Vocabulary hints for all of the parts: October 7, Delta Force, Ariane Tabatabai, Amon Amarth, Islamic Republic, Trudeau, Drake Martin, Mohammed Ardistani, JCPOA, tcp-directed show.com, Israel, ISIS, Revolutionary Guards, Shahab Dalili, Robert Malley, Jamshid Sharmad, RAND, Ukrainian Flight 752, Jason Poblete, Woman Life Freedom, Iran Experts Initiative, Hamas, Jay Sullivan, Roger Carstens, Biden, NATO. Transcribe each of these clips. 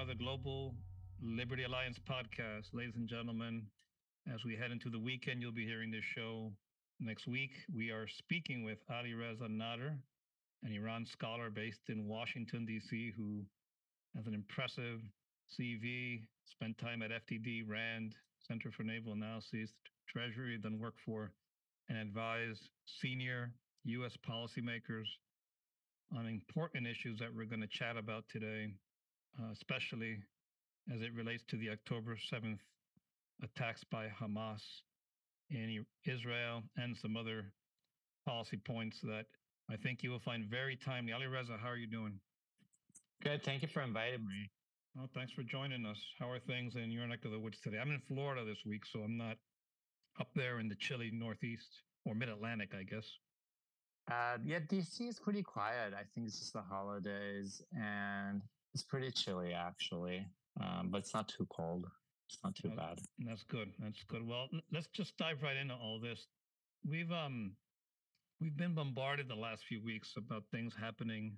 another Global Liberty Alliance podcast. Ladies and gentlemen, as we head into the weekend, you'll be hearing this show next week. We are speaking with Alireza Nader, an Iran scholar based in Washington, D.C., who has an impressive CV, spent time at FTD, RAND, Center for Naval Analysis, Treasury, then worked for and advised senior U.S. policymakers on important issues that we're going to chat about today, especially as it relates to the October 7th attacks by Hamas in Israel and some other policy points that I think you will find very timely. Alireza, how are you doing? Good. Thank you for inviting me. Well, thanks for joining us. How are things in your neck of the woods today? I'm in Florida this week, so I'm not up there in the chilly Northeast or Mid-Atlantic, I guess. Yeah, DC is pretty quiet. I think it's just the holidays, and it's pretty chilly, actually. But it's not too cold. It's not too bad. That's good. That's good. Well, let's just dive right into all this. We've been bombarded the last few weeks about things happening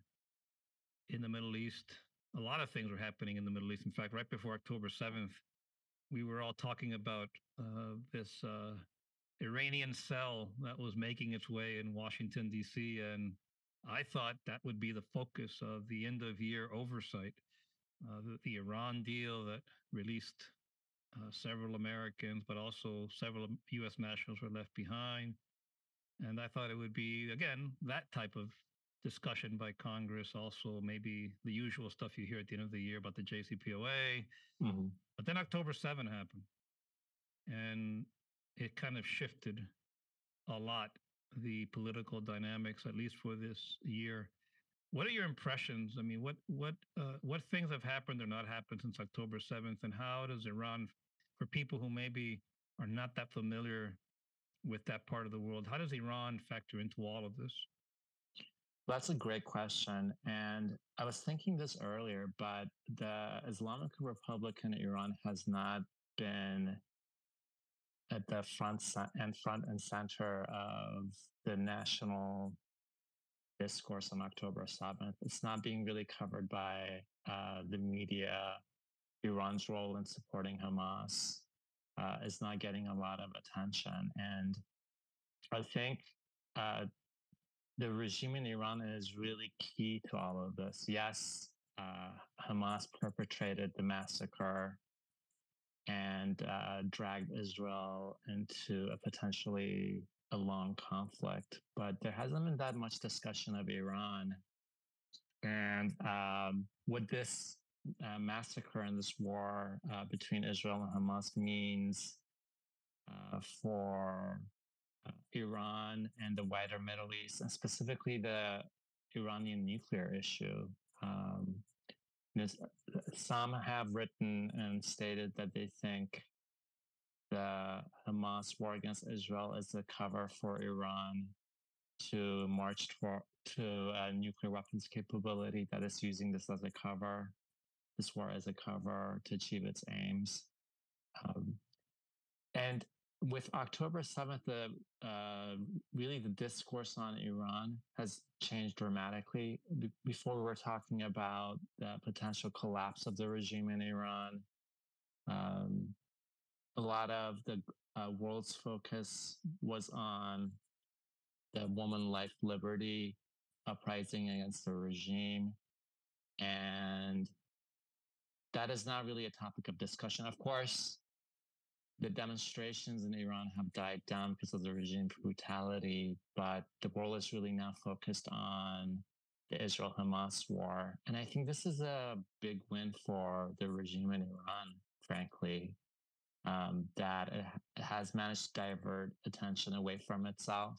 in the Middle East. A lot of things were happening in the Middle East. In fact, right before October 7th, we were all talking about this Iranian cell that was making its way in Washington, D.C., and I thought that would be the focus of the end-of-year oversight. The Iran deal that released several Americans, but also several U.S. nationals were left behind. And I thought it would be, again, that type of discussion by Congress, also maybe the usual stuff you hear at the end of the year about the JCPOA. Mm-hmm. But then October 7 happened, and it kind of shifted a lot, the political dynamics, at least for this year. What are your impressions? I mean, what things have happened or not happened since October 7th, and how does Iran, for people who maybe are not that familiar with that part of the world, how does Iran factor into all of this? That's a great question, and I was thinking this earlier, but the Islamic Republic in Iran has not been at the front and center of the national discourse on October 7th. It's not being really covered by the media. Iran's role in supporting Hamas is not getting a lot of attention. And I think the regime in Iran is really key to all of this. Yes, Hamas perpetrated the massacre and dragged Israel into a potentially a long conflict, but there hasn't been that much discussion of Iran. And what this massacre and this war between Israel and Hamas means for Iran and the wider Middle East, and specifically the Iranian nuclear issue. Some have written and stated that they think the Hamas war against Israel is a cover for Iran to march to a nuclear weapons capability, that is using this as a cover, this war as a cover to achieve its aims. And with October 7th, really the discourse on Iran has changed dramatically. Before we were talking about the potential collapse of the regime in Iran. A lot of the world's focus was on the woman, life, liberty uprising against the regime. And that is not really a topic of discussion. Of course, the demonstrations in Iran have died down because of the regime brutality, but the world is really now focused on the Israel-Hamas war. And I think this is a big win for the regime in Iran, frankly, that it has managed to divert attention away from itself.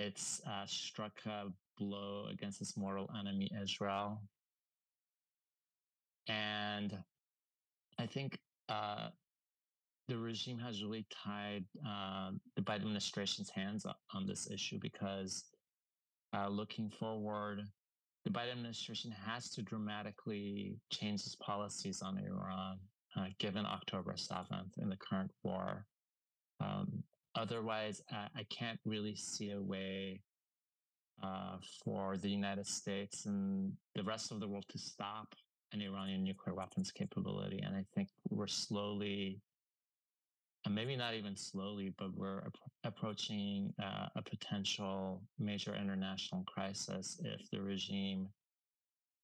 It's struck a blow against its mortal enemy, Israel. And I think the regime has really tied the Biden administration's hands on this issue, because looking forward, the Biden administration has to dramatically change its policies on Iran, given October 7th and the current war. Otherwise, I can't really see a way for the United States and the rest of the world to stop an Iranian nuclear weapons capability. And I think we're slowly, and maybe not even slowly, but we're approaching a potential major international crisis if the regime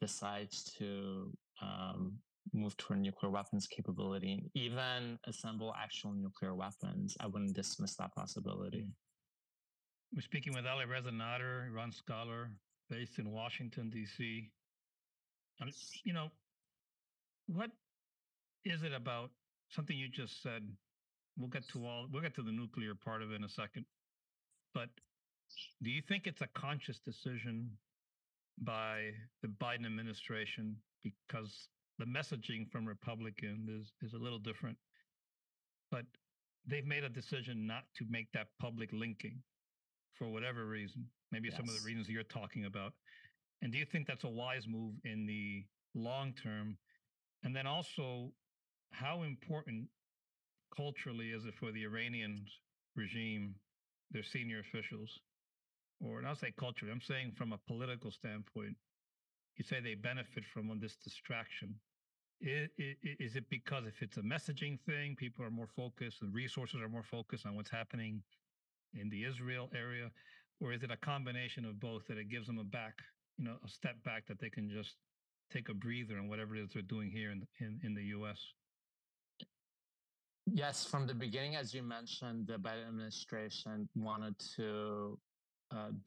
decides to move toward nuclear weapons capability and even assemble actual nuclear weapons. I wouldn't dismiss that possibility. We're speaking with Alireza Nader, Iran scholar based in Washington, D.C. You know, what is it about something you just said? We'll get to the nuclear part of it in a second. But do you think it's a conscious decision by the Biden administration, because the messaging from Republicans is a little different, but they've made a decision not to make that public linking for whatever reason, maybe some of the reasons you're talking about? And do you think that's a wise move in the long term? And then also, how important culturally is it for the Iranian regime, their senior officials, or not say culturally, I'm saying from a political standpoint, you say they benefit from this distraction. Is it because if it's a messaging thing, people are more focused and resources are more focused on what's happening in the Israel area, or is it a combination of both that it gives them a step back that they can just take a breather on whatever it is they're doing here in the U.S.? Yes, from the beginning, as you mentioned, the Biden administration wanted to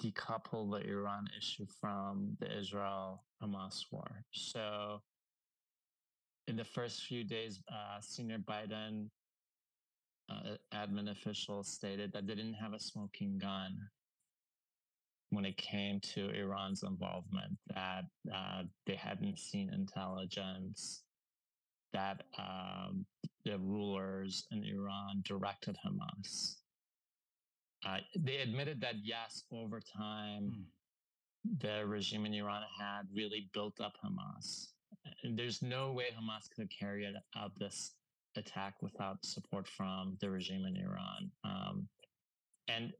decouple the Iran issue from the Israel-Hamas war. So in the first few days, senior Biden admin officials stated that they didn't have a smoking gun when it came to Iran's involvement, that they hadn't seen intelligence, that the rulers in Iran directed Hamas. They admitted that, yes, over time, the regime in Iran had really built up Hamas. And there's no way Hamas could have carried out this attack without support from the regime in Iran. And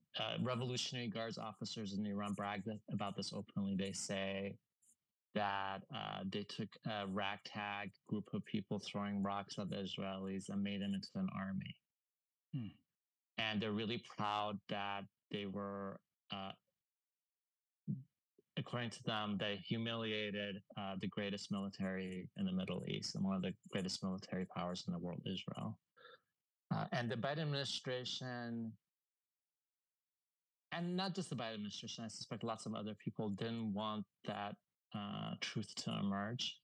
Revolutionary Guards officers in Iran brag about this openly. They say that they took a ragtag group of people throwing rocks at the Israelis and made them into an army. And they're really proud that they were, according to them, they humiliated the greatest military in the Middle East and one of the greatest military powers in the world, Israel. And the Biden administration, and not just the Biden administration, I suspect lots of other people didn't want that truth to emerge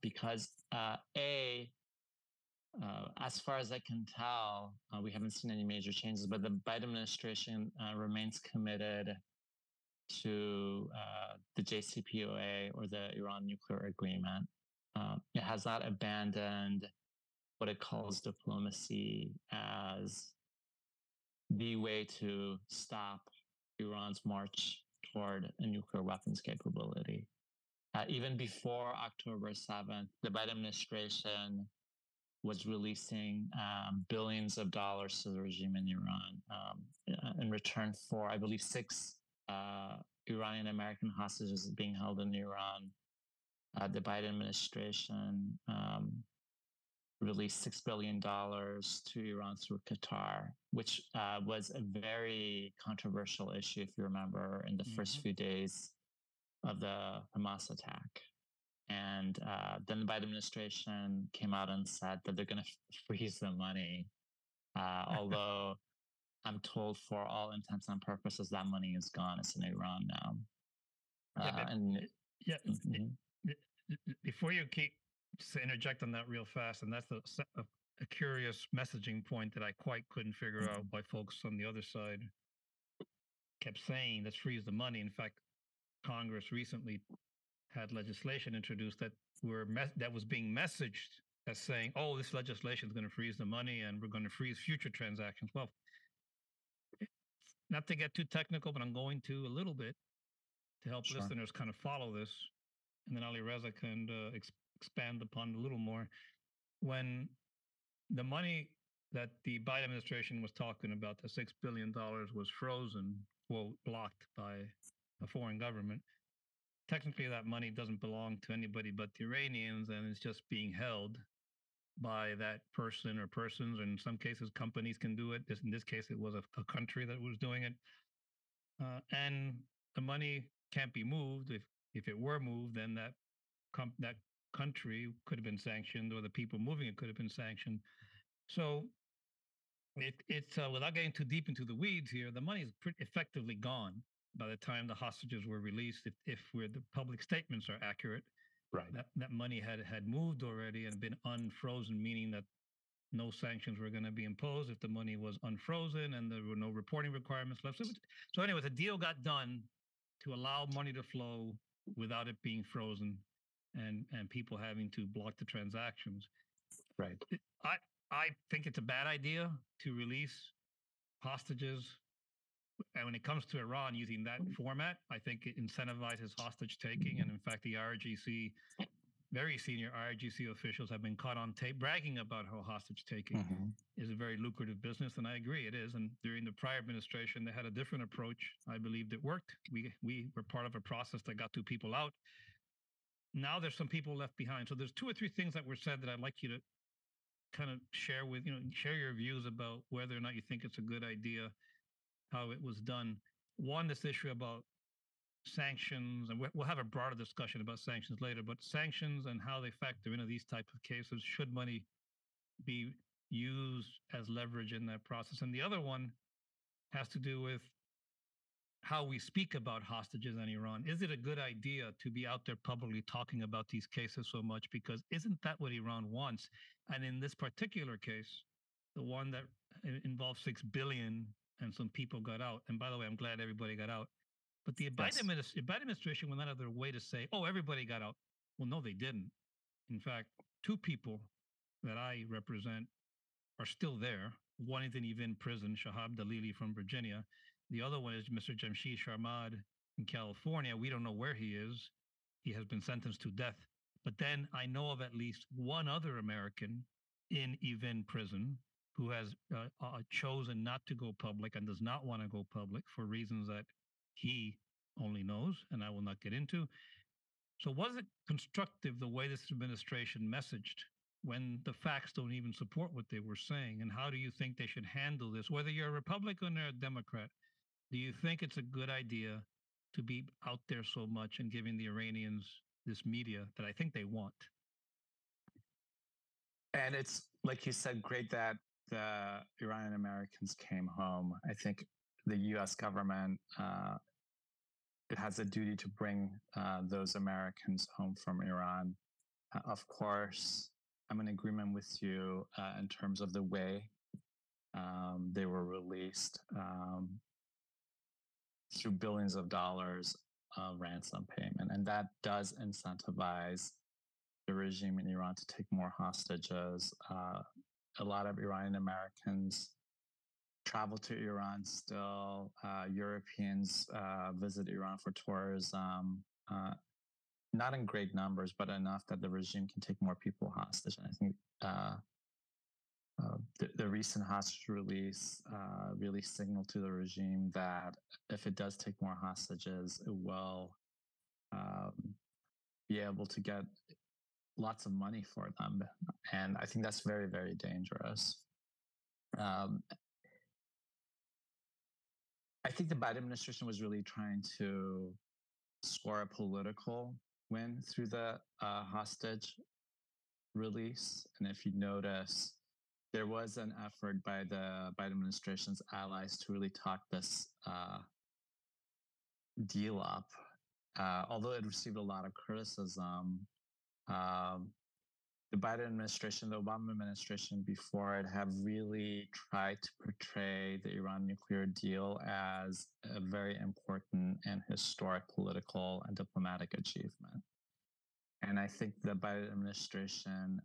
because, as far as I can tell, we haven't seen any major changes, but the Biden administration remains committed to the JCPOA or the Iran nuclear agreement. It has not abandoned what it calls diplomacy as the way to stop Iran's march toward a nuclear weapons capability. Even before October 7th, the Biden administration was releasing billions of dollars to the regime in Iran in return for, I believe, 6 Iranian-American hostages being held in Iran. The Biden administration released $6 billion to Iran through Qatar, which was a very controversial issue, if you remember, in the first few days of the Hamas attack. And then the Biden administration came out and said that they're going to freeze the money. Although I'm told for all intents and purposes, that money is gone. It's in Iran now. Before you keep to interject on that real fast, and that's a curious messaging point that I quite couldn't figure out why folks on the other side kept saying, let's freeze the money. In fact, Congress recently had legislation introduced that was being messaged as saying, oh, this legislation is going to freeze the money and we're going to freeze future transactions. Well, not to get too technical, but I'm going to a little bit to help listeners kind of follow this. And then Alireza can expand upon a little more. When the money that the Biden administration was talking about, the $6 billion was frozen, quote, blocked by a foreign government, technically that money doesn't belong to anybody but the Iranians, and it's just being held by that person or persons, or in some cases companies can do it. In this case, it was a country that was doing it. And the money can't be moved. If it were moved, then that country could have been sanctioned, or the people moving it could have been sanctioned. So it's without getting too deep into the weeds here, the money is pretty effectively gone by the time the hostages were released, if the public statements are accurate. Right. That money had moved already and been unfrozen, meaning that no sanctions were going to be imposed if the money was unfrozen and there were no reporting requirements left. So anyway, the deal got done to allow money to flow without it being frozen and people having to block the transactions. Right. I think it's a bad idea to release hostages. And when it comes to Iran using that format, I think it incentivizes hostage taking. And in fact, the IRGC, very senior IRGC officials have been caught on tape bragging about how hostage taking is a very lucrative business. And I agree, it is. And during the prior administration, they had a different approach. I believed it worked. We were part of a process that got two people out. Now there's some people left behind. So there's two or three things that were said that I'd like you to kind of share your views about whether or not you think it's a good idea, how it was done. One, this issue about sanctions, and we'll have a broader discussion about sanctions later, but sanctions and how they factor into these types of cases. Should money be used as leverage in that process? And the other one has to do with how we speak about hostages in Iran. Is it a good idea to be out there publicly talking about these cases so much? Because isn't that what Iran wants? And in this particular case, the one that involves 6 billion and some people got out. And by the way, I'm glad everybody got out. But the Biden administration went out of their way to say, oh, everybody got out. Well, no, they didn't. In fact, 2 people that I represent are still there. One isn't even in prison, Shahab Dalili from Virginia. The other one is Mr. Jamshid Sharmad in California. We don't know where he is. He has been sentenced to death. But then I know of at least one other American in Evin prison who has chosen not to go public and does not want to go public for reasons that he only knows, and I will not get into. So was it constructive the way this administration messaged when the facts don't even support what they were saying? And how do you think they should handle this? Whether you're a Republican or a Democrat, do you think it's a good idea to be out there so much and giving the Iranians this media that I think they want? And it's, like you said, great that the Iranian Americans came home. I think the U.S. government it has a duty to bring those Americans home from Iran. Of course, I'm in agreement with you in terms of the way they were released through billions of dollars of ransom payment. And that does incentivize the regime in Iran to take more hostages. A lot of Iranian Americans travel to Iran still. Europeans visit Iran for tourism, not in great numbers, but enough that the regime can take more people hostage. And I think the recent hostage release really signaled to the regime that if it does take more hostages, it will be able to get lots of money for them. And I think that's very, very dangerous. I think the Biden administration was really trying to score a political win through the hostage release. And if you notice, there was an effort by the Biden administration's allies to really talk this deal up. Although it received a lot of criticism, the Biden administration, the Obama administration before it, have really tried to portray the Iran nuclear deal as a very important and historic political and diplomatic achievement. And I think the Biden administration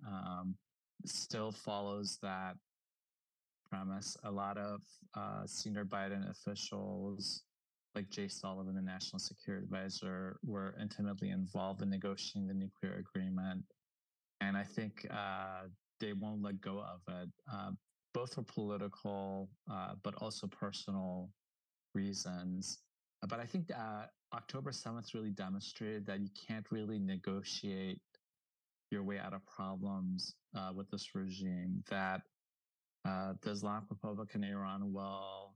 still follows that premise. A lot of senior Biden officials, like Jay Sullivan, the National Security Advisor, were intimately involved in negotiating the nuclear agreement. And I think they won't let go of it, both for political but also personal reasons. But I think October 7th really demonstrated that you can't really negotiate your way out of problems with this regime, that the Islamic Republic and Iran will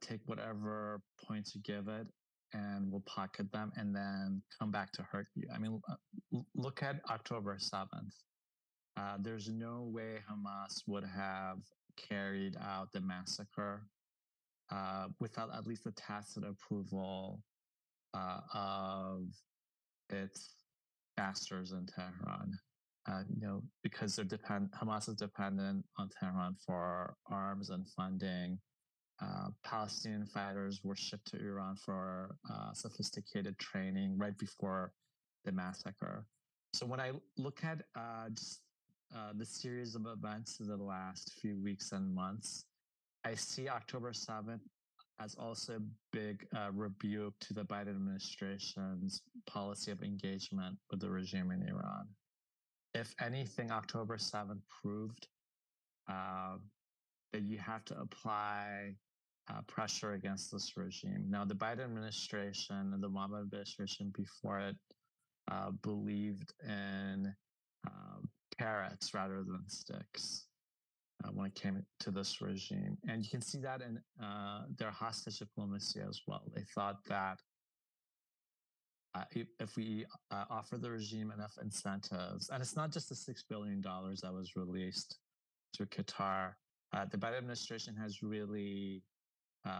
take whatever points you give it and will pocket them and then come back to hurt you. I mean, look at October 7th. There's no way Hamas would have carried out the massacre without at least the tacit approval of its masters in Tehran, because Hamas is dependent on Tehran for arms and funding. Palestinian fighters were shipped to Iran for sophisticated training right before the massacre. So when I look at the series of events in the last few weeks and months, I see October 7th as also a big rebuke to the Biden administration's policy of engagement with the regime in Iran. If anything, October 7th proved that you have to apply pressure against this regime. Now, the Biden administration and the Obama administration before it believed in carrots rather than sticks when it came to this regime. And you can see that in their hostage diplomacy as well. They thought that if we offer the regime enough incentives, and it's not just the $6 billion that was released to Qatar, the Biden administration has really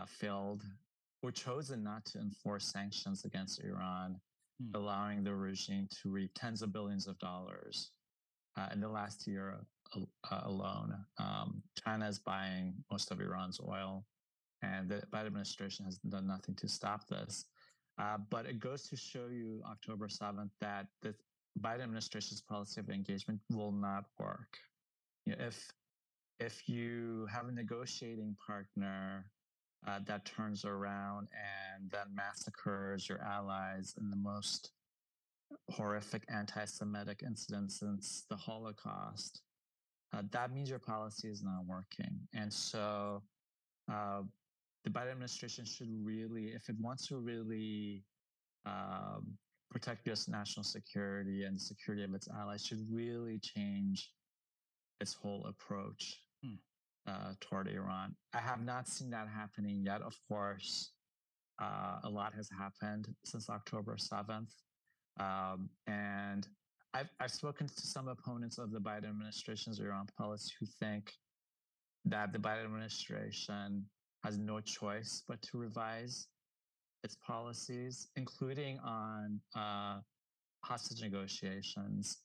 failed or chosen not to enforce sanctions against Iran, allowing the regime to reap tens of billions of dollars in the last year alone. China is buying most of Iran's oil, and the Biden administration has done nothing to stop this. But it goes to show you, October 7th, that the Biden administration's policy of engagement will not work. You know, if you have a negotiating partner that turns around and then massacres your allies in the most horrific anti-Semitic incident since the Holocaust, that means your policy is not working. And so the Biden administration should really, if it wants to really protect U.S. national security and the security of its allies, should really change its whole approach toward Iran. I have not seen that happening yet. Of course, a lot has happened since October 7th. And I've spoken to some opponents of the Biden administration's Iran policy who think that the Biden administration has no choice but to revise its policies, including on hostage negotiations.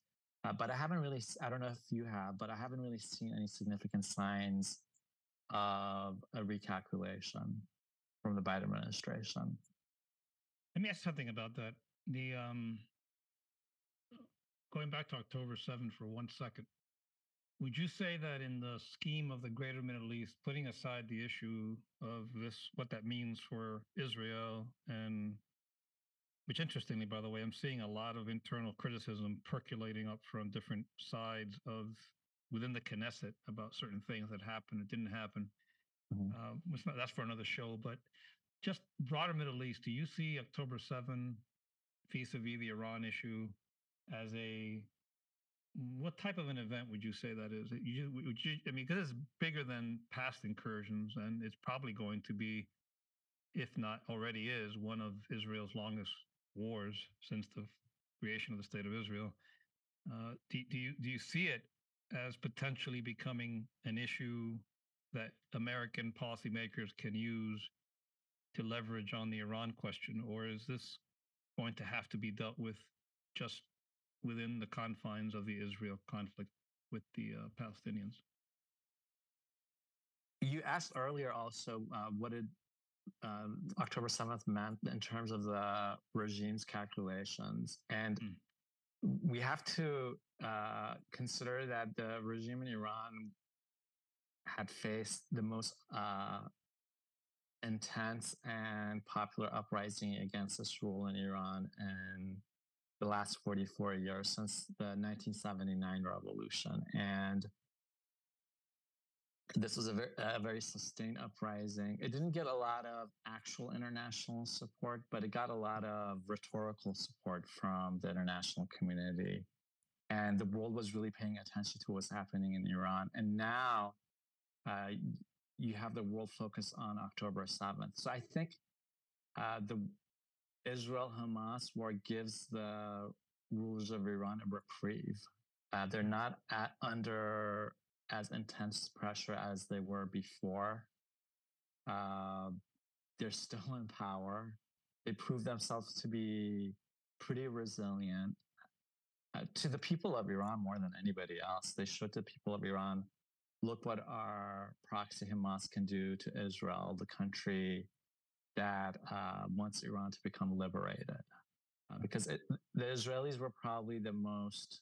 But I haven't really, I don't know if you have, but I haven't really seen any significant signs of a recalculation from the Biden administration. Let me ask something about that. The going back to October 7 for 1 second, would you say that in the scheme of the greater Middle East, putting aside the issue of this, what that means for Israel, and which interestingly, by the way, I'm seeing a lot of internal criticism percolating up from different sides of within the Knesset about certain things that happened and didn't happen. That's for another show, but just broader Middle East, do you see October 7 vis-a-vis the Iran issue as a, what type of an event would you say that is? I mean, because it's bigger than past incursions, and it's probably going to be, if not already is, one of Israel's longest wars since the creation of the State of Israel. Do you see it as potentially becoming an issue that American policymakers can use to leverage on the Iran question, or is this going to have to be dealt with just within the confines of the Israel conflict with the Palestinians? You asked earlier also what did October 7th meant in terms of the regime's calculations. And we have to consider that the regime in Iran had faced the most intense and popular uprising against this rule in Iran in the last 44 years since the 1979 revolution. And This was a very sustained uprising. It didn't get a lot of actual international support, but it got a lot of rhetorical support from the international community. And the world was really paying attention to what's happening in Iran. And now you have the world focus on October 7th. So I think the Israel-Hamas war gives the rulers of Iran a reprieve. They're not under as intense pressure as they were before. They're still in power. They proved themselves to be pretty resilient to the people of Iran more than anybody else. They showed the people of Iran, look what our proxy Hamas can do to Israel, the country that wants Iran to become liberated. Because the Israelis were probably the most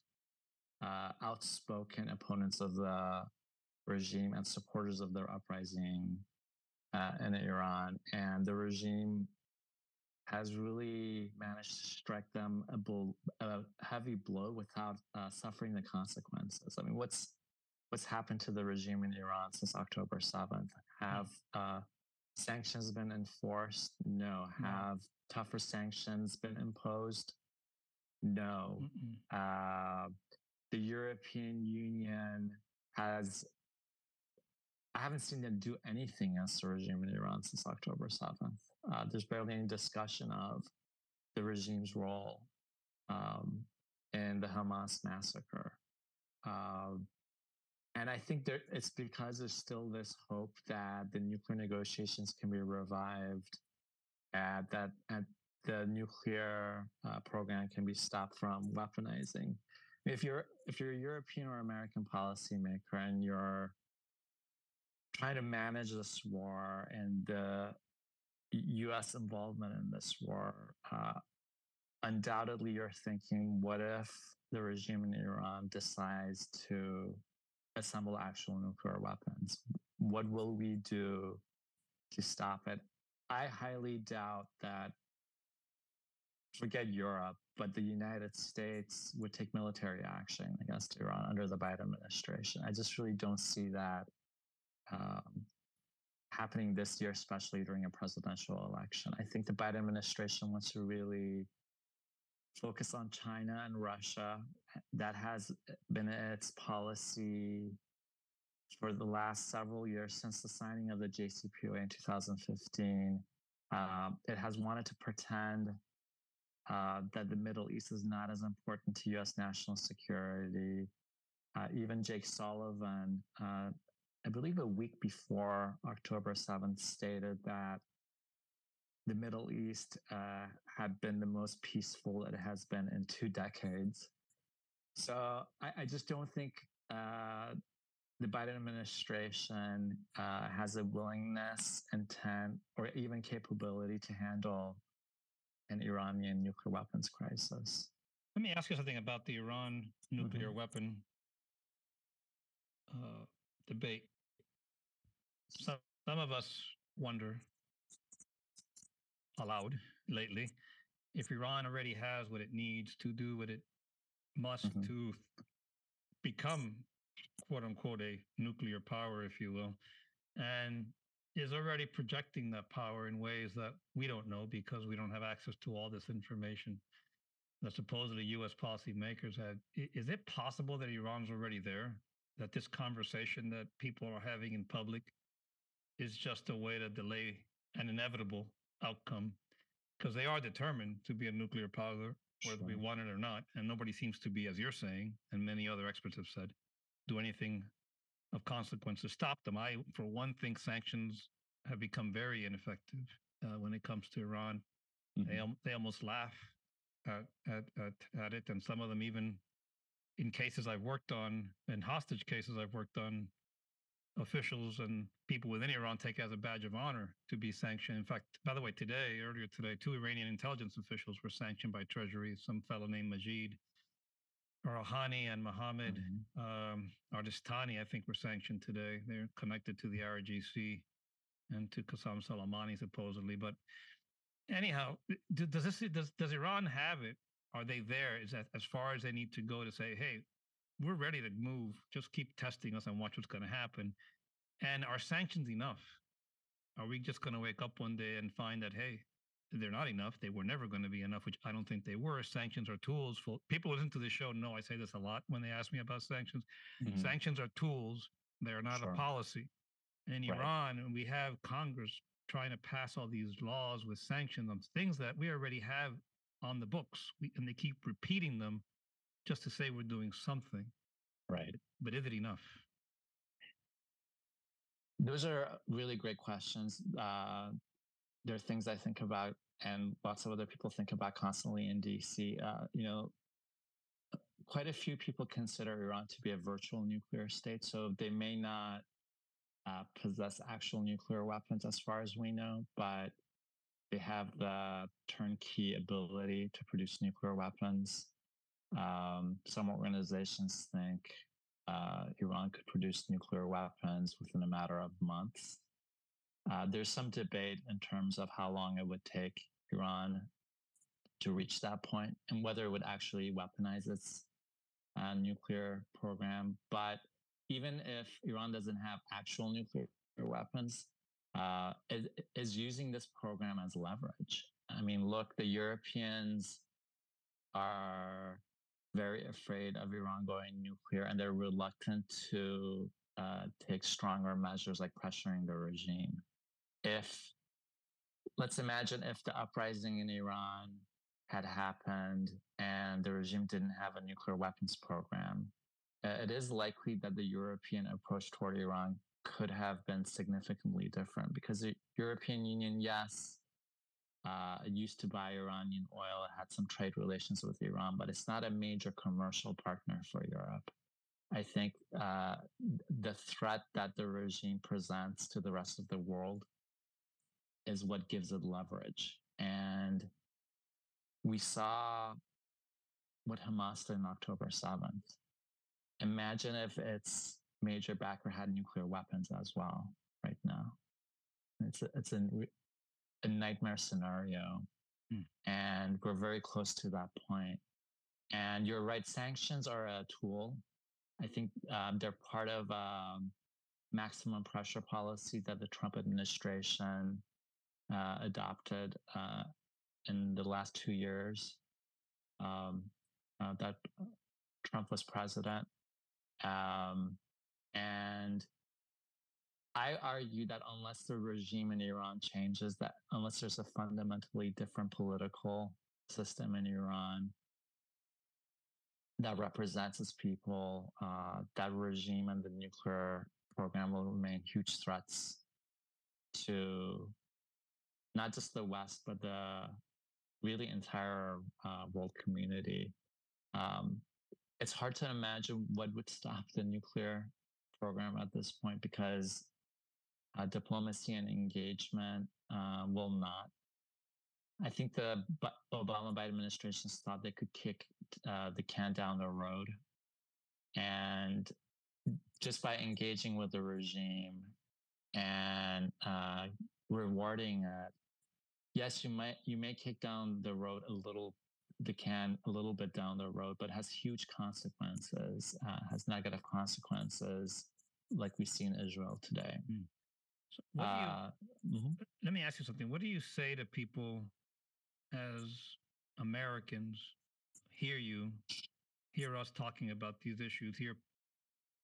outspoken opponents of the regime and supporters of their uprising in Iran. And the regime has really managed to strike them a heavy blow without suffering the consequences. I mean, what's happened to the regime in Iran since October 7th? Have sanctions been enforced? No. Have tougher sanctions been imposed? No. The European Union I haven't seen them do anything against the regime in Iran since October 7th. There's barely any discussion of the regime's role in the Hamas massacre. And I think it's because there's still this hope that the nuclear negotiations can be revived, and the nuclear program can be stopped from weaponizing. If you're a European or American policymaker and you're trying to manage this war and the U.S. involvement in this war, undoubtedly you're thinking, what if the regime in Iran decides to assemble actual nuclear weapons? What will we do to stop it? I highly doubt that, forget Europe, but the United States would take military action against Iran under the Biden administration. I just really don't see that happening this year, especially during a presidential election. I think the Biden administration wants to really focus on China and Russia. That has been its policy for the last several years since the signing of the JCPOA in 2015. It has wanted to pretend that the Middle East is not as important to U.S. national security. Even Jay Sullivan, I believe a week before October 7th, stated that the Middle East had been the most peaceful it has been in 2 decades. So I just don't think the Biden administration has a willingness, intent, or even capability to handle an Iranian nuclear weapons crisis. Let me ask you something about the Iran nuclear weapon debate. Some of us wonder aloud lately if Iran already has what it needs to do what it must to become, quote unquote, a nuclear power, if you will, and is already projecting that power in ways that we don't know because we don't have access to all this information that supposedly U.S. policymakers had. Is it possible that Iran's already there, that this conversation that people are having in public is just a way to delay an inevitable outcome? Because they are determined to be a nuclear power, whether we want it or not, and nobody seems to be, as you're saying, and many other experts have said, do anything of consequence to stop them. I, for one, think sanctions have become very ineffective when it comes to Iran. They almost laugh at it, and some of them even in cases I've worked on, in hostage cases I've worked on, officials and people within Iran take it as a badge of honor to be sanctioned. In fact, by the way, earlier today, 2 Iranian intelligence officials were sanctioned by Treasury, some fellow named Majid Rouhani and Mohammed Ardistani, I think, were sanctioned today. They're connected to the IRGC and to Qasem Soleimani, supposedly. But anyhow, does Iran have it? Are they there? Is that as far as they need to go to say, hey, we're ready to move. Just keep testing us and watch what's going to happen. And are sanctions enough? Are we just going to wake up one day and find that, hey, they're not enough? They were never going to be enough, which I don't think they were. Sanctions are tools for people who listen to this show know I say this a lot when they ask me about sanctions. Mm-hmm. Sanctions are tools. They are not a policy. And in Iran, we have Congress trying to pass all these laws with sanctions on things that we already have on the books. And they keep repeating them just to say we're doing something. Right. But is it enough? Those are really great questions. There are things I think about and lots of other people think about constantly in DC. You know, quite a few people consider Iran to be a virtual nuclear state, so they may not possess actual nuclear weapons as far as we know, but they have the turnkey ability to produce nuclear weapons. Some organizations think Iran could produce nuclear weapons within a matter of months. There's some debate in terms of how long it would take Iran to reach that point and whether it would actually weaponize its nuclear program. But even if Iran doesn't have actual nuclear weapons, it is using this program as leverage. I mean, look, the Europeans are very afraid of Iran going nuclear, and they're reluctant to take stronger measures like pressuring the regime. If, let's imagine if the uprising in Iran had happened and the regime didn't have a nuclear weapons program, it is likely that the European approach toward Iran could have been significantly different, because the European Union, yes, it used to buy Iranian oil. It had some trade relations with Iran, but it's not a major commercial partner for Europe. I think the threat that the regime presents to the rest of the world is what gives it leverage. And we saw what Hamas did on October 7th. Imagine if its major backer had nuclear weapons as well right now. It's a nightmare scenario. Mm. And we're very close to that point. And you're right, sanctions are a tool. I think they're part of maximum pressure policy that the Trump administration adopted in the last 2 years that Trump was president. And I argue that unless the regime in Iran changes, that unless there's a fundamentally different political system in Iran that represents its people, that regime and the nuclear program will remain huge threats to not just the West, but the really entire world community. It's hard to imagine what would stop the nuclear program at this point, because diplomacy and engagement will not. I think the Obama-Biden administration thought they could kick the can down the road. And just by engaging with the regime and rewarding it, yes, you may kick down the road a little bit down the road, but it has huge consequences, has negative consequences like we see in Israel today. Mm. So what do you, let me ask you something. What do you say to people as Americans hear us talking about these issues, hear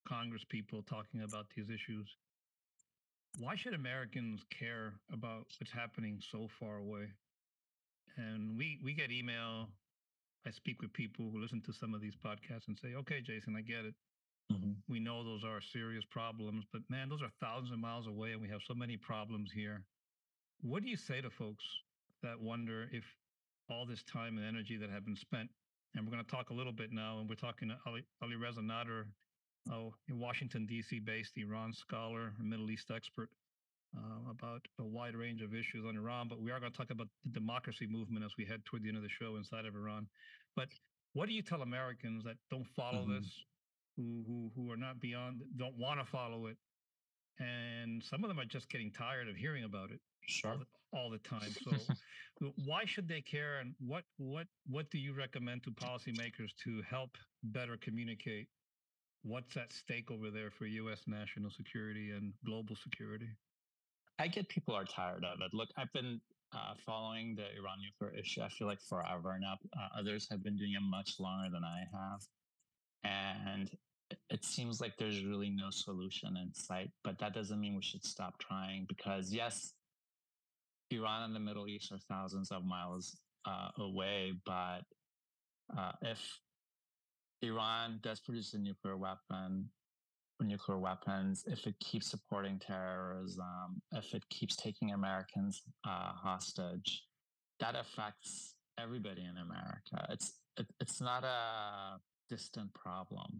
Congress people talking about these issues? Why should Americans care about what's happening so far away? And we get email. I speak with people who listen to some of these podcasts and say, okay, Jason, I get it. Mm-hmm. We know those are serious problems, but man, those are thousands of miles away and we have so many problems here. What do you say to folks that wonder if all this time and energy that have been spent, and we're going to talk a little bit now, and we're talking to Alireza Nader, a Washington, D.C. based Iran scholar, a Middle East expert, about a wide range of issues on Iran, but we are going to talk about the democracy movement as we head toward the end of the show inside of Iran. But what do you tell Americans that don't follow this, who are not beyond, don't want to follow it? And some of them are just getting tired of hearing about it all the time. So why should they care? And what do you recommend to policymakers to help better communicate what's at stake over there for U.S. national security and global security? I get people are tired of it. Look, I've been following the Iran nuclear issue, I feel like, forever now. Others have been doing it much longer than I have. And it seems like there's really no solution in sight, but that doesn't mean we should stop trying, because yes, Iran and the Middle East are thousands of miles away, but if Iran does produce a nuclear weapon or nuclear weapons, if it keeps supporting terrorism, if it keeps taking Americans hostage, that affects everybody in America. It's not a distant problem,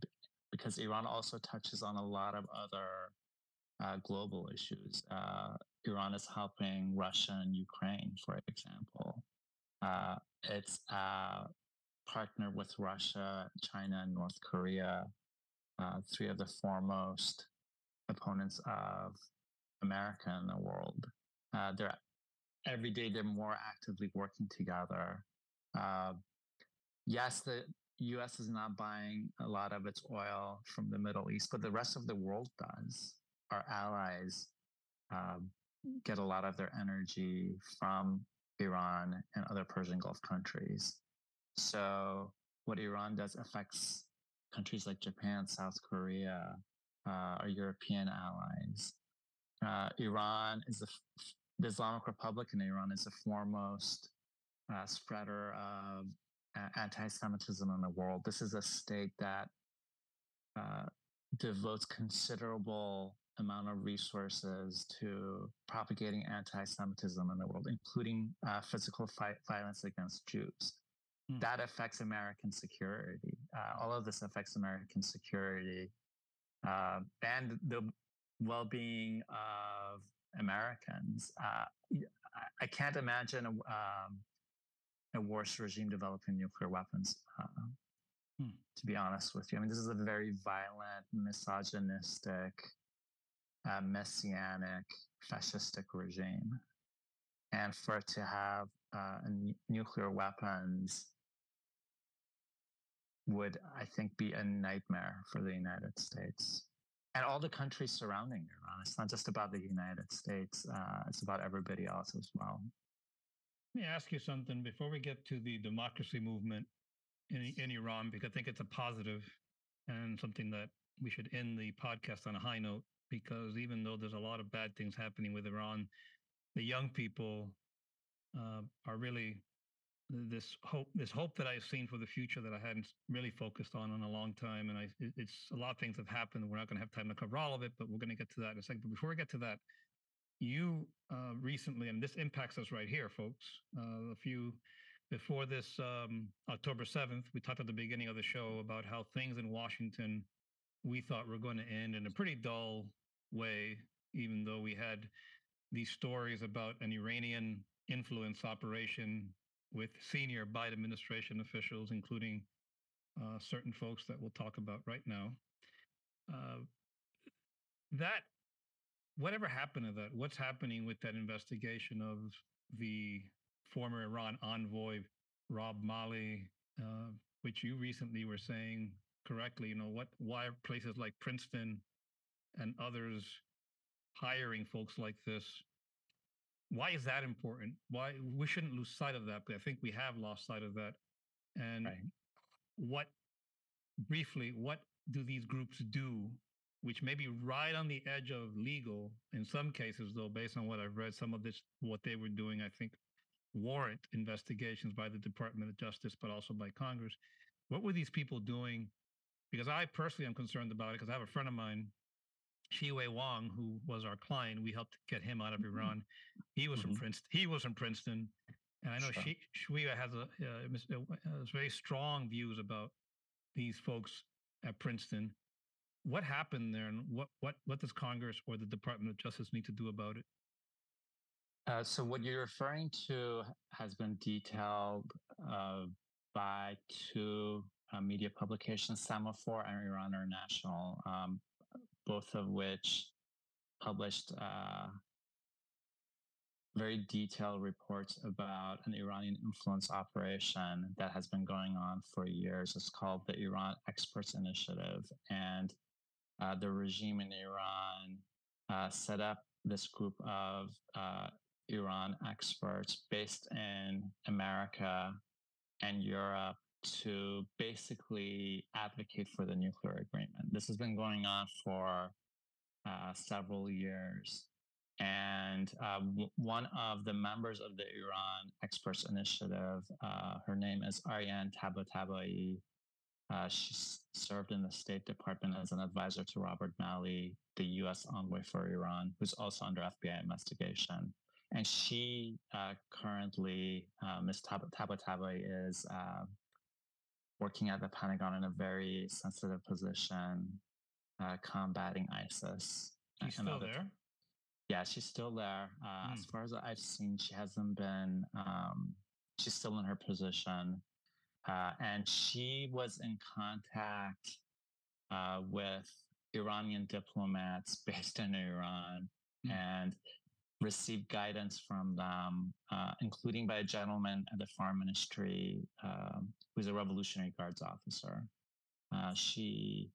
because Iran also touches on a lot of other global issues. Iran is helping Russia and Ukraine, for example. It's partner with Russia, China, and North Korea, three of the foremost opponents of America in the world. Every day they're more actively working together. Yes, the U.S. is not buying a lot of its oil from the Middle East, but the rest of the world does. Our allies get a lot of their energy from Iran and other Persian Gulf countries. So what Iran does affects countries like Japan, South Korea, our European allies. Iran is the Islamic Republic, and Iran is the foremost spreader of anti-Semitism in the world. This is a state that devotes considerable amount of resources to propagating anti-Semitism in the world, including physical violence against Jews. That affects American security. All of this affects American security and the well-being of Americans. I can't imagine a worse regime developing nuclear weapons, to be honest with you. I mean, this is a very violent, misogynistic, messianic, fascistic regime. And for it to have nuclear weapons would, I think, be a nightmare for the United States and all the countries surrounding Iran. It's not just about the United States. It's about everybody else as well. Let me ask you something before we get to the democracy movement in Iran, because I think it's a positive and something that we should end the podcast on a high note, because even though there's a lot of bad things happening with Iran, the young people are really this hope that I've seen for the future that I hadn't really focused on in a long time. And it's a lot of things have happened. We're not going to have time to cover all of it, but we're going to get to that in a second. But before we get to that, you recently, and this impacts us right here, folks, before this October 7th, we talked at the beginning of the show about how things in Washington we thought were going to end in a pretty dull way, even though we had these stories about an Iranian influence operation with senior Biden administration officials, including certain folks that we'll talk about right now. Whatever happened to that? What's happening with that investigation of the former Iran envoy, Rob Malley, which you recently were saying correctly, why places like Princeton and others hiring folks like this? Why is that important? Why we shouldn't lose sight of that, but I think we have lost sight of that. And right. What do these groups do, which may be right on the edge of legal in some cases, though, based on what I've read, some of this, what they were doing, I think, warrant investigations by the Department of Justice, but also by Congress. What were these people doing? Because I personally am concerned about it, because I have a friend of mine, Shi Wei Wang, who was our client. We helped get him out of Iran. He was from Princeton. And I know Shi has has very strong views about these folks at Princeton. What happened there, and what does Congress or the Department of Justice need to do about it? So what you're referring to has been detailed by two media publications, Semaphore and Iran International, both of which published very detailed reports about an Iranian influence operation that has been going on for years. It's called the Iran Experts Initiative. And the regime in Iran set up this group of Iran experts based in America and Europe to basically advocate for the nuclear agreement. This has been going on for several years. And one of the members of the Iran Experts Initiative, her name is Ariane Tabatabai. She served in the State Department as an advisor to Robert Malley, the U.S. envoy for Iran, who's also under FBI investigation. And she currently, Ms. Tabatabai, is working at the Pentagon in a very sensitive position, combating ISIS. She's still there? Yeah, she's still there. As far as I've seen, she hasn't been, she's still in her position. And she was in contact with Iranian diplomats based in Iran and received guidance from them, including by a gentleman at the Foreign Ministry who's a Revolutionary Guards officer. She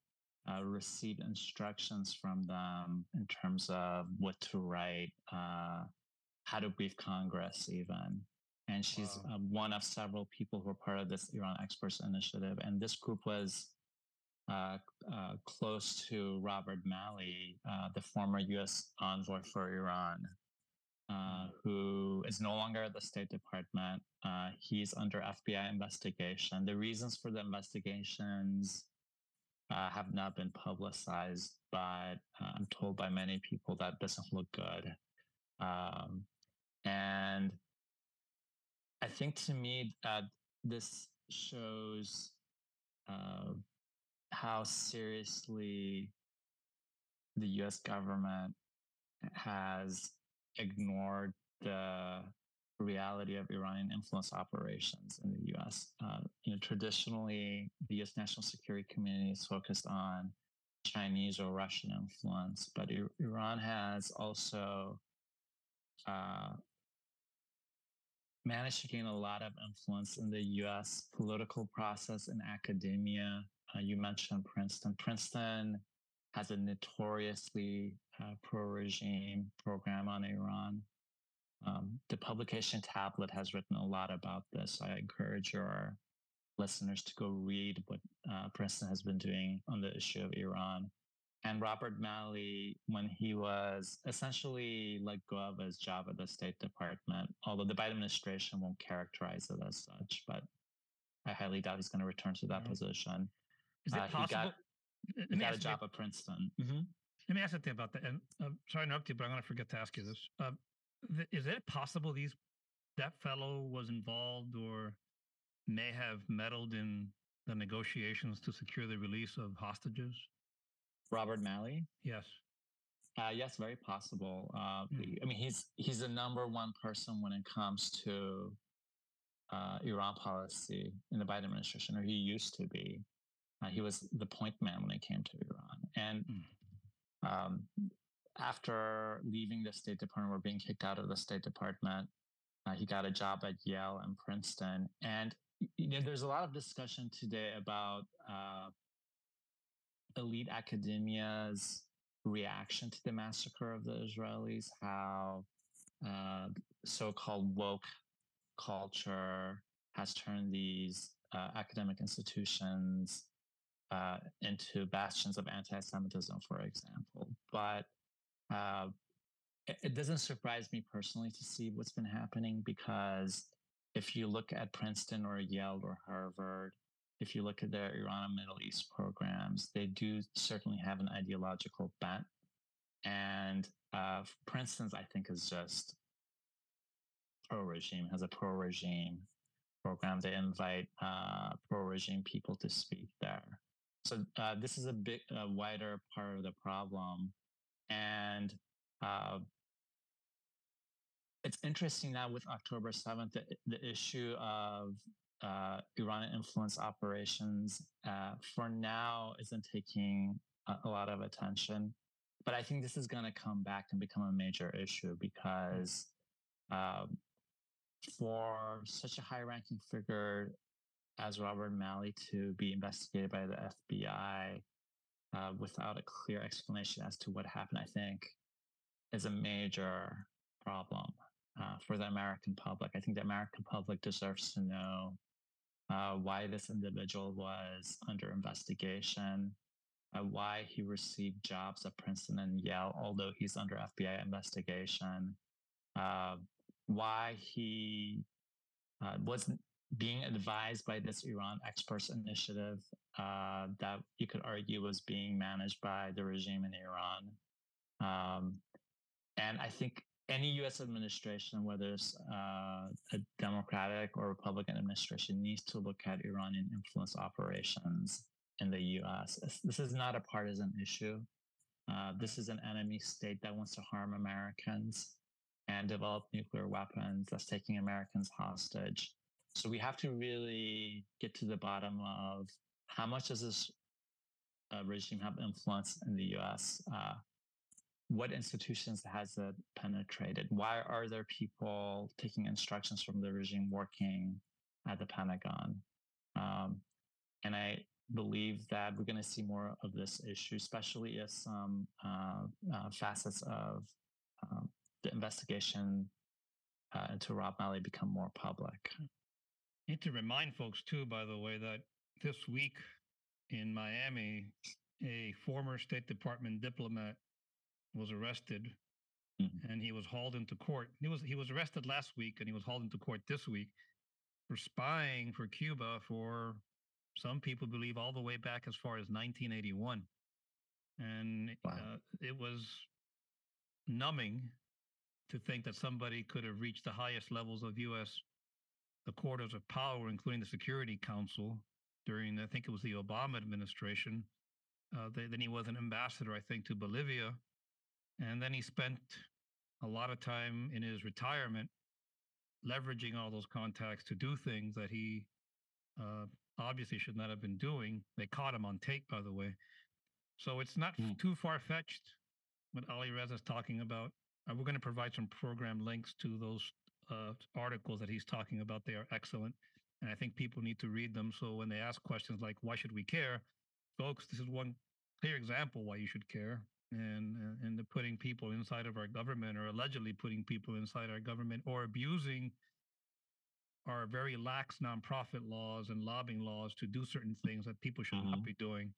received instructions from them in terms of what to write, how to brief Congress even. And she's one of several people who are part of this Iran Experts Initiative. And this group was close to Robert Malley, the former U.S. envoy for Iran, who is no longer at the State Department. He's under FBI investigation. The reasons for the investigations have not been publicized, but I'm told by many people that doesn't look good. And I think to me, this shows how seriously the U.S. government has ignored the reality of Iranian influence operations in the U.S. Traditionally, the U.S. national security community is focused on Chinese or Russian influence, but Iran has also managed to gain a lot of influence in the U.S. political process and academia. You mentioned Princeton. Princeton has a notoriously pro-regime program on Iran. The publication Tablet has written a lot about this. I encourage your listeners to go read what Princeton has been doing on the issue of Iran. And Robert Malley, when he was essentially let go of his job at the State Department, although the Biden administration won't characterize it as such, but I highly doubt he's going to return to that position. Is it possible? He got a job at Princeton. Let me ask something about that. And I'm sorry to interrupt you, but I'm going to forget to ask you this. Is it possible that fellow was involved or may have meddled in the negotiations to secure the release of hostages? Robert Malley? Yes. Yes, very possible. I mean, he's the number one person when it comes to Iran policy in the Biden administration, or he used to be. He was the point man when it came to Iran. And after leaving the State Department or being kicked out of the State Department, he got a job at Yale and Princeton. And there's a lot of discussion today about elite academia's reaction to the massacre of the Israelis, how so-called woke culture has turned these academic institutions into bastions of anti-Semitism, for example. But it doesn't surprise me personally to see what's been happening, because if you look at Princeton or Yale or Harvard, if you look at their Iran and Middle East programs, they do certainly have an ideological bent. And Princeton's, I think, is just pro-regime, has a pro-regime program. They invite pro-regime people to speak there. So this is a wider part of the problem. And it's interesting now with October 7th, the issue of Iranian influence operations for now isn't taking a lot of attention. But I think this is going to come back and become a major issue, because for such a high-ranking figure as Robert Malley to be investigated by the FBI without a clear explanation as to what happened, I think, is a major problem for the American public. I think the American public deserves to know why this individual was under investigation, why he received jobs at Princeton and Yale, although he's under FBI investigation, why he wasn't being advised by this Iran Experts Initiative that you could argue was being managed by the regime in Iran. And I think any U.S. administration, whether it's a Democratic or Republican administration, needs to look at Iranian influence operations in the U.S. This is not a partisan issue. This is an enemy state that wants to harm Americans and develop nuclear weapons that's taking Americans hostage. So we have to really get to the bottom of how much does this regime have influence in the U.S., what institutions has it penetrated? Why are there people taking instructions from the regime working at the Pentagon? And I believe that we're going to see more of this issue, especially if some facets of the investigation into Rob Malley become more public. I need to remind folks, too, by the way, that this week in Miami, a former State Department diplomat was arrested, and he was hauled into court. He was arrested last week, and he was hauled into court this week for spying for Cuba for, some people believe, all the way back as far as 1981. And wow. It was numbing to think that somebody could have reached the highest levels of U.S. the quarters of power, including the Security Council, during, I think it was the Obama administration. Then he was an ambassador, I think, to Bolivia. And then he spent a lot of time in his retirement leveraging all those contacts to do things that he obviously should not have been doing. They caught him on tape, by the way. So it's not too far-fetched what Alireza is talking about. We're going to provide some program links to those articles that he's talking about. They are excellent. And I think people need to read them. So when they ask questions like, why should we care? Folks, this is one clear example why you should care. And the putting people inside of our government, or allegedly putting people inside our government, or abusing our very lax nonprofit laws and lobbying laws to do certain things that people should not be doing.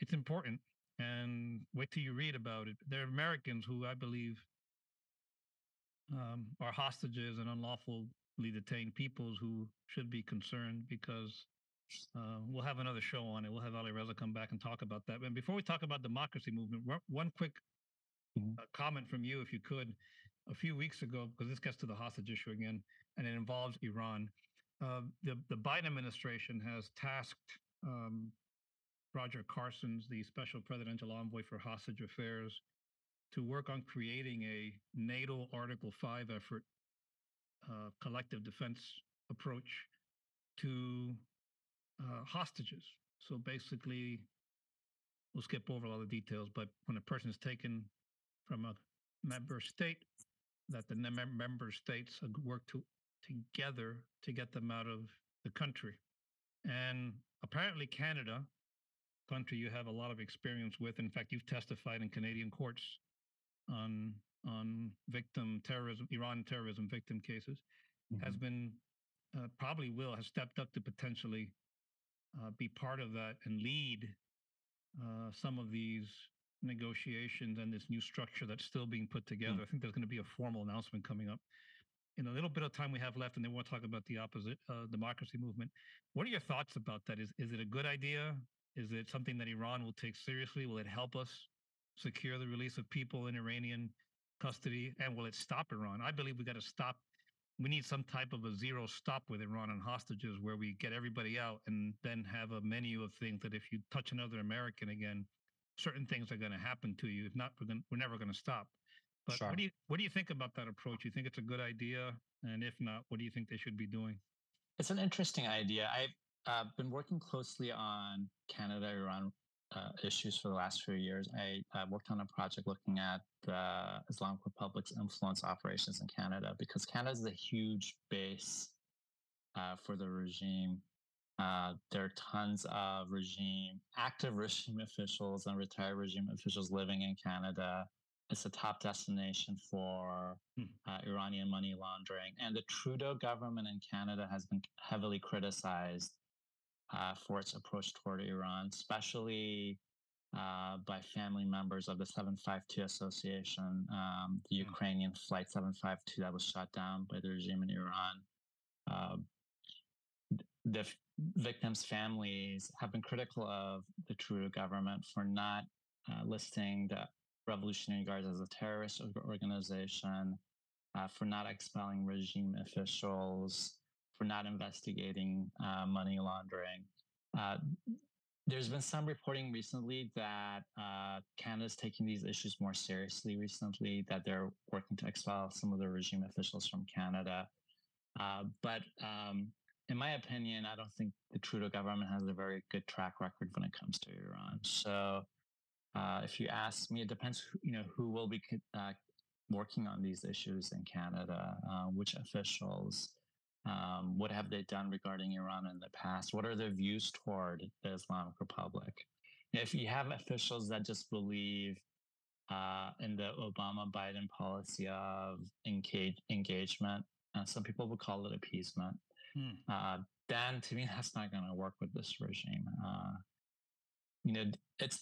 It's important. And wait till you read about it. There are Americans who I believe are hostages and unlawfully detained peoples who should be concerned, because we'll have another show on it. We'll have Alireza come back and talk about that. And before we talk about democracy movement, one quick comment from you, if you could. A few weeks ago, because this gets to the hostage issue again, and it involves Iran, the Biden administration has tasked Roger Carstens, the special presidential envoy for hostage affairs, to work on creating a NATO Article 5 effort, collective defense approach to hostages. So basically, we'll skip over all the details, but when a person is taken from a member state, that the member states work together to get them out of the country. And apparently Canada, country you have a lot of experience with, in fact, you've testified in Canadian courts on victim terrorism, Iran terrorism victim cases, has been, probably will, has stepped up to potentially be part of that and lead some of these negotiations and this new structure that's still being put together. I think there's going to be a formal announcement coming up in a little bit of time we have left, and then we'll talk about the opposite democracy movement. What are your thoughts about that? Is it a good idea? Is it something that Iran will take seriously? Will it help us secure the release of people in Iranian custody? And will it stop Iran? I believe we got to stop. We need some type of a zero stop with Iran and hostages, where we get everybody out and then have a menu of things that if you touch another American again, certain things are going to happen to you. If not, we're never going to stop. But sure. What do you think about that approach? You think it's a good idea? And if not, what do you think they should be doing? It's an interesting idea. I've been working closely on Canada-Iran issues for the last few years. I worked on a project looking at the Islamic Republic's influence operations in Canada, because Canada is a huge base for the regime. There are tons of active regime officials and retired regime officials living in Canada. It's a top destination for Iranian money laundering. And the Trudeau government in Canada has been heavily criticized for its approach toward Iran, especially by family members of the 752 Association, the Ukrainian flight 752 that was shot down by the regime in Iran. The victims' families have been critical of the Trudeau government for not listing the Revolutionary Guards as a terrorist organization, for not expelling regime officials, for not investigating money laundering. There's been some reporting recently that Canada's taking these issues more seriously recently, that they're working to expel some of the regime officials from Canada. But in my opinion, I don't think the Trudeau government has a very good track record when it comes to Iran. So if you ask me, it depends who will be working on these issues in Canada, which officials, what have they done regarding Iran in the past? What are their views toward the Islamic Republic? If you have officials that just believe in the Obama-Biden policy of engagement, and some people would call it appeasement, then to me, that's not going to work with this regime. It's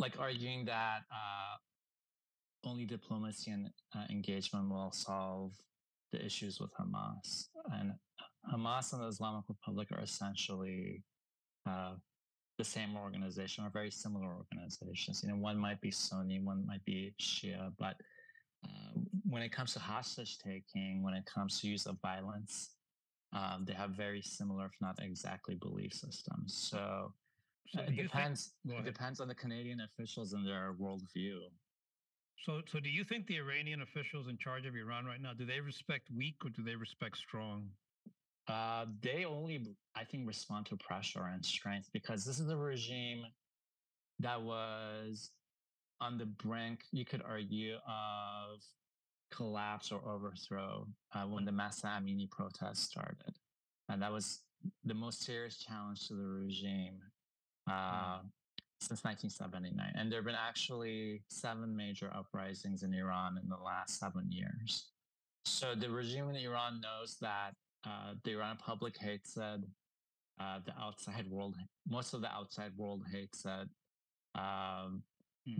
like arguing that only diplomacy and engagement will solve the issues with Hamas. And Hamas and the Islamic Republic are essentially the same organization, or very similar organizations. One might be Sunni, one might be Shia, but when it comes to hostage taking, when it comes to use of violence, they have very similar, if not exactly, belief systems. So it depends. It depends on the Canadian officials and their worldview. So do you think the Iranian officials in charge of Iran right now, do they respect weak or do they respect strong? They only, I think, respond to pressure and strength, because this is a regime that was on the brink, you could argue, of collapse or overthrow when the Mahsa Amini protests started. And that was the most serious challenge to the regime since 1979. And there have been actually 7 major uprisings in Iran in the last 7 years. So the regime in Iran knows that the Iranian public hates it. Most of the outside world hates it.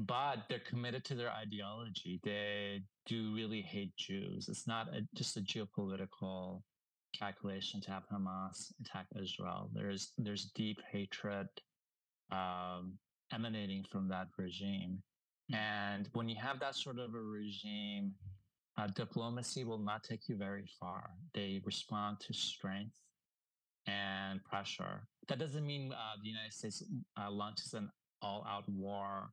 But they're committed to their ideology. They do really hate Jews. It's not just a geopolitical calculation to have Hamas attack Israel. There's deep hatred emanating from that regime. And when you have that sort of a regime, diplomacy will not take you very far. They respond to strength and pressure. That doesn't mean the United States launches an all-out war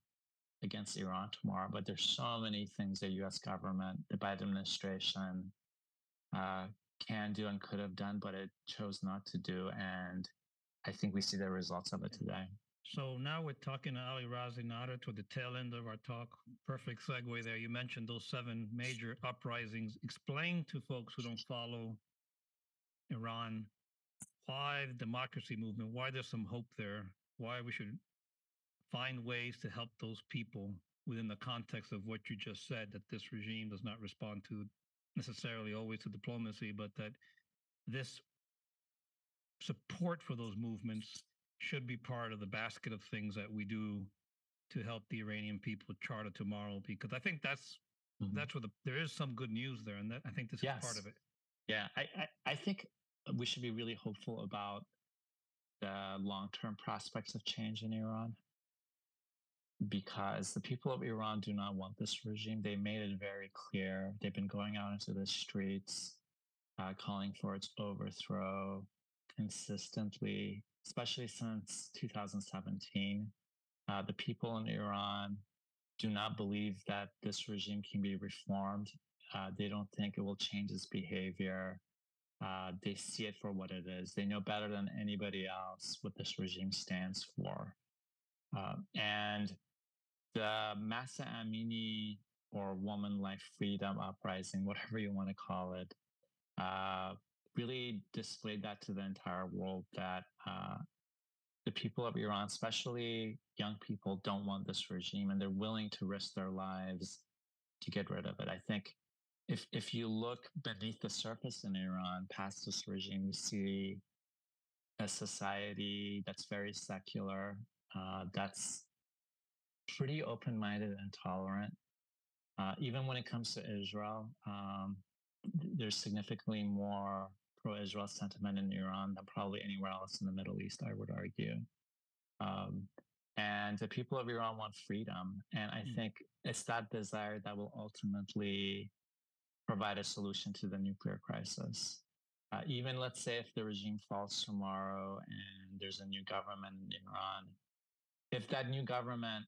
against Iran tomorrow, but there's so many things the U.S. government, the Biden administration can do and could have done, but it chose not to do. And I think we see the results of it today. So now we're talking to Alireza Nader toward the tail end of our talk. Perfect segue there. You mentioned those 7 major uprisings. Explain to folks who don't follow Iran why the democracy movement, why there's some hope there, why we should find ways to help those people within the context of what you just said, that this regime does not respond to necessarily always to diplomacy, but that this support for those movements should be part of the basket of things that we do to help the Iranian people chart a tomorrow, because I think that's where there is some good news there. And that, I think this is part of it. Yeah, I think we should be really hopeful about the long-term prospects of change in Iran, because the people of Iran do not want this regime. They made it very clear. They've been going out into the streets, calling for its overthrow consistently, especially since 2017. The people in Iran do not believe that this regime can be reformed. They don't think it will change its behavior. They see it for what it is. They know better than anybody else what this regime stands for. And the Mahsa Amini or Woman Life Freedom Uprising, whatever you want to call it, really displayed that to the entire world, that the people of Iran, especially young people, don't want this regime, and they're willing to risk their lives to get rid of it. I think if you look beneath the surface in Iran, past this regime, you see a society that's very secular, that's pretty open-minded and tolerant. Even when it comes to Israel, there's significantly more pro-Israel sentiment in Iran than probably anywhere else in the Middle East, I would argue. And the people of Iran want freedom. And I think it's that desire that will ultimately provide a solution to the nuclear crisis. Even, let's say, if the regime falls tomorrow and there's a new government in Iran, if that new government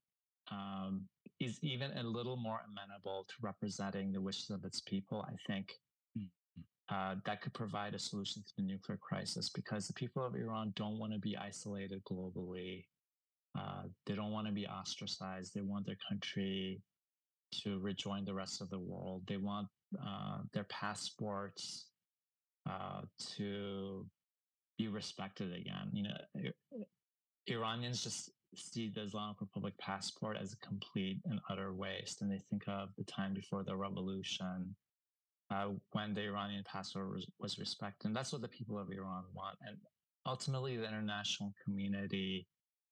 is even a little more amenable to representing the wishes of its people, I think that could provide a solution to the nuclear crisis, because the people of Iran don't want to be isolated globally. They don't want to be ostracized. They want their country to rejoin the rest of the world. They want their passports to be respected again. You know, Iranians just see the Islamic Republic passport as a complete and utter waste, and they think of the time before the revolution, when the Iranian passport was respected. And that's what the people of Iran want. And ultimately, the international community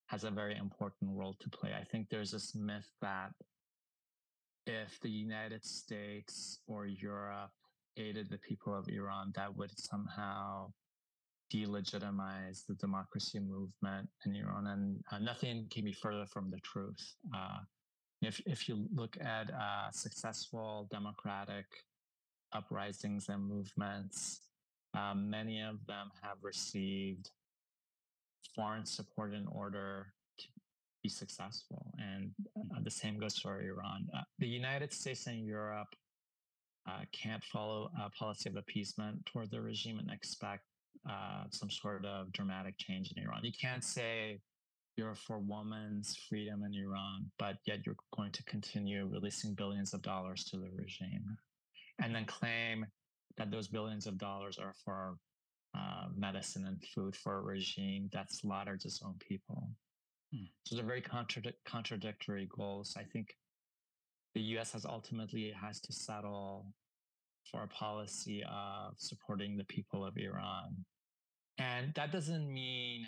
has a very important role to play. I think there's this myth that if the United States or Europe aided the people of Iran, that would somehow delegitimize the democracy movement in Iran, and nothing can be further from the truth. If you look at successful democratic uprisings and movements, many of them have received foreign support in order to be successful, and the same goes for Iran. The United States and Europe can't follow a policy of appeasement toward the regime and expect some sort of dramatic change in Iran. You can't say you're for women's freedom in Iran, but yet you're going to continue releasing billions of dollars to the regime, and then claim that those billions of dollars are for medicine and food for a regime that slaughters its own people. So they're very contradictory goals. I think the U.S. has to settle for a policy of supporting the people of Iran. And that doesn't mean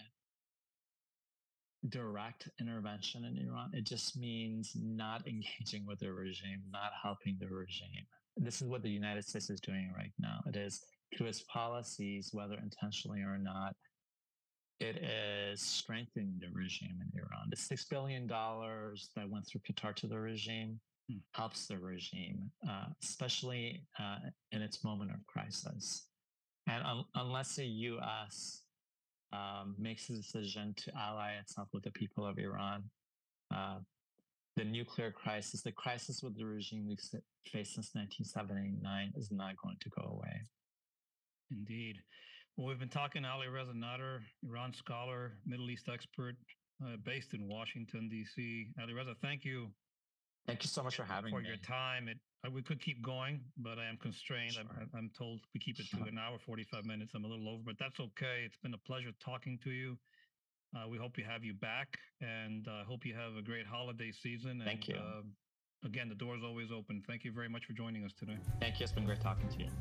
direct intervention in Iran. It just means not engaging with the regime, not helping the regime. This is what the United States is doing right now. It is, through its policies, whether intentionally or not, it is strengthening the regime in Iran. The $6 billion that went through Qatar to the regime helps the regime, especially in its moment of crisis. And unless the U.S. Makes a decision to ally itself with the people of Iran, the nuclear crisis, the crisis with the regime we've faced since 1979 is not going to go away. Indeed. Well, we've been talking to Alireza Nader, Iran scholar, Middle East expert, based in Washington, D.C. Alireza, thank you. Thank you so much for having me. For your time. We could keep going, but I am constrained. Sure. I'm told we keep it to an hour, 45 minutes. I'm a little over, but that's okay. It's been a pleasure talking to you. We hope you have you back, and hope you have a great holiday season. And, thank you. Again, the door is always open. Thank you very much for joining us today. Thank you. It's been great talking to you.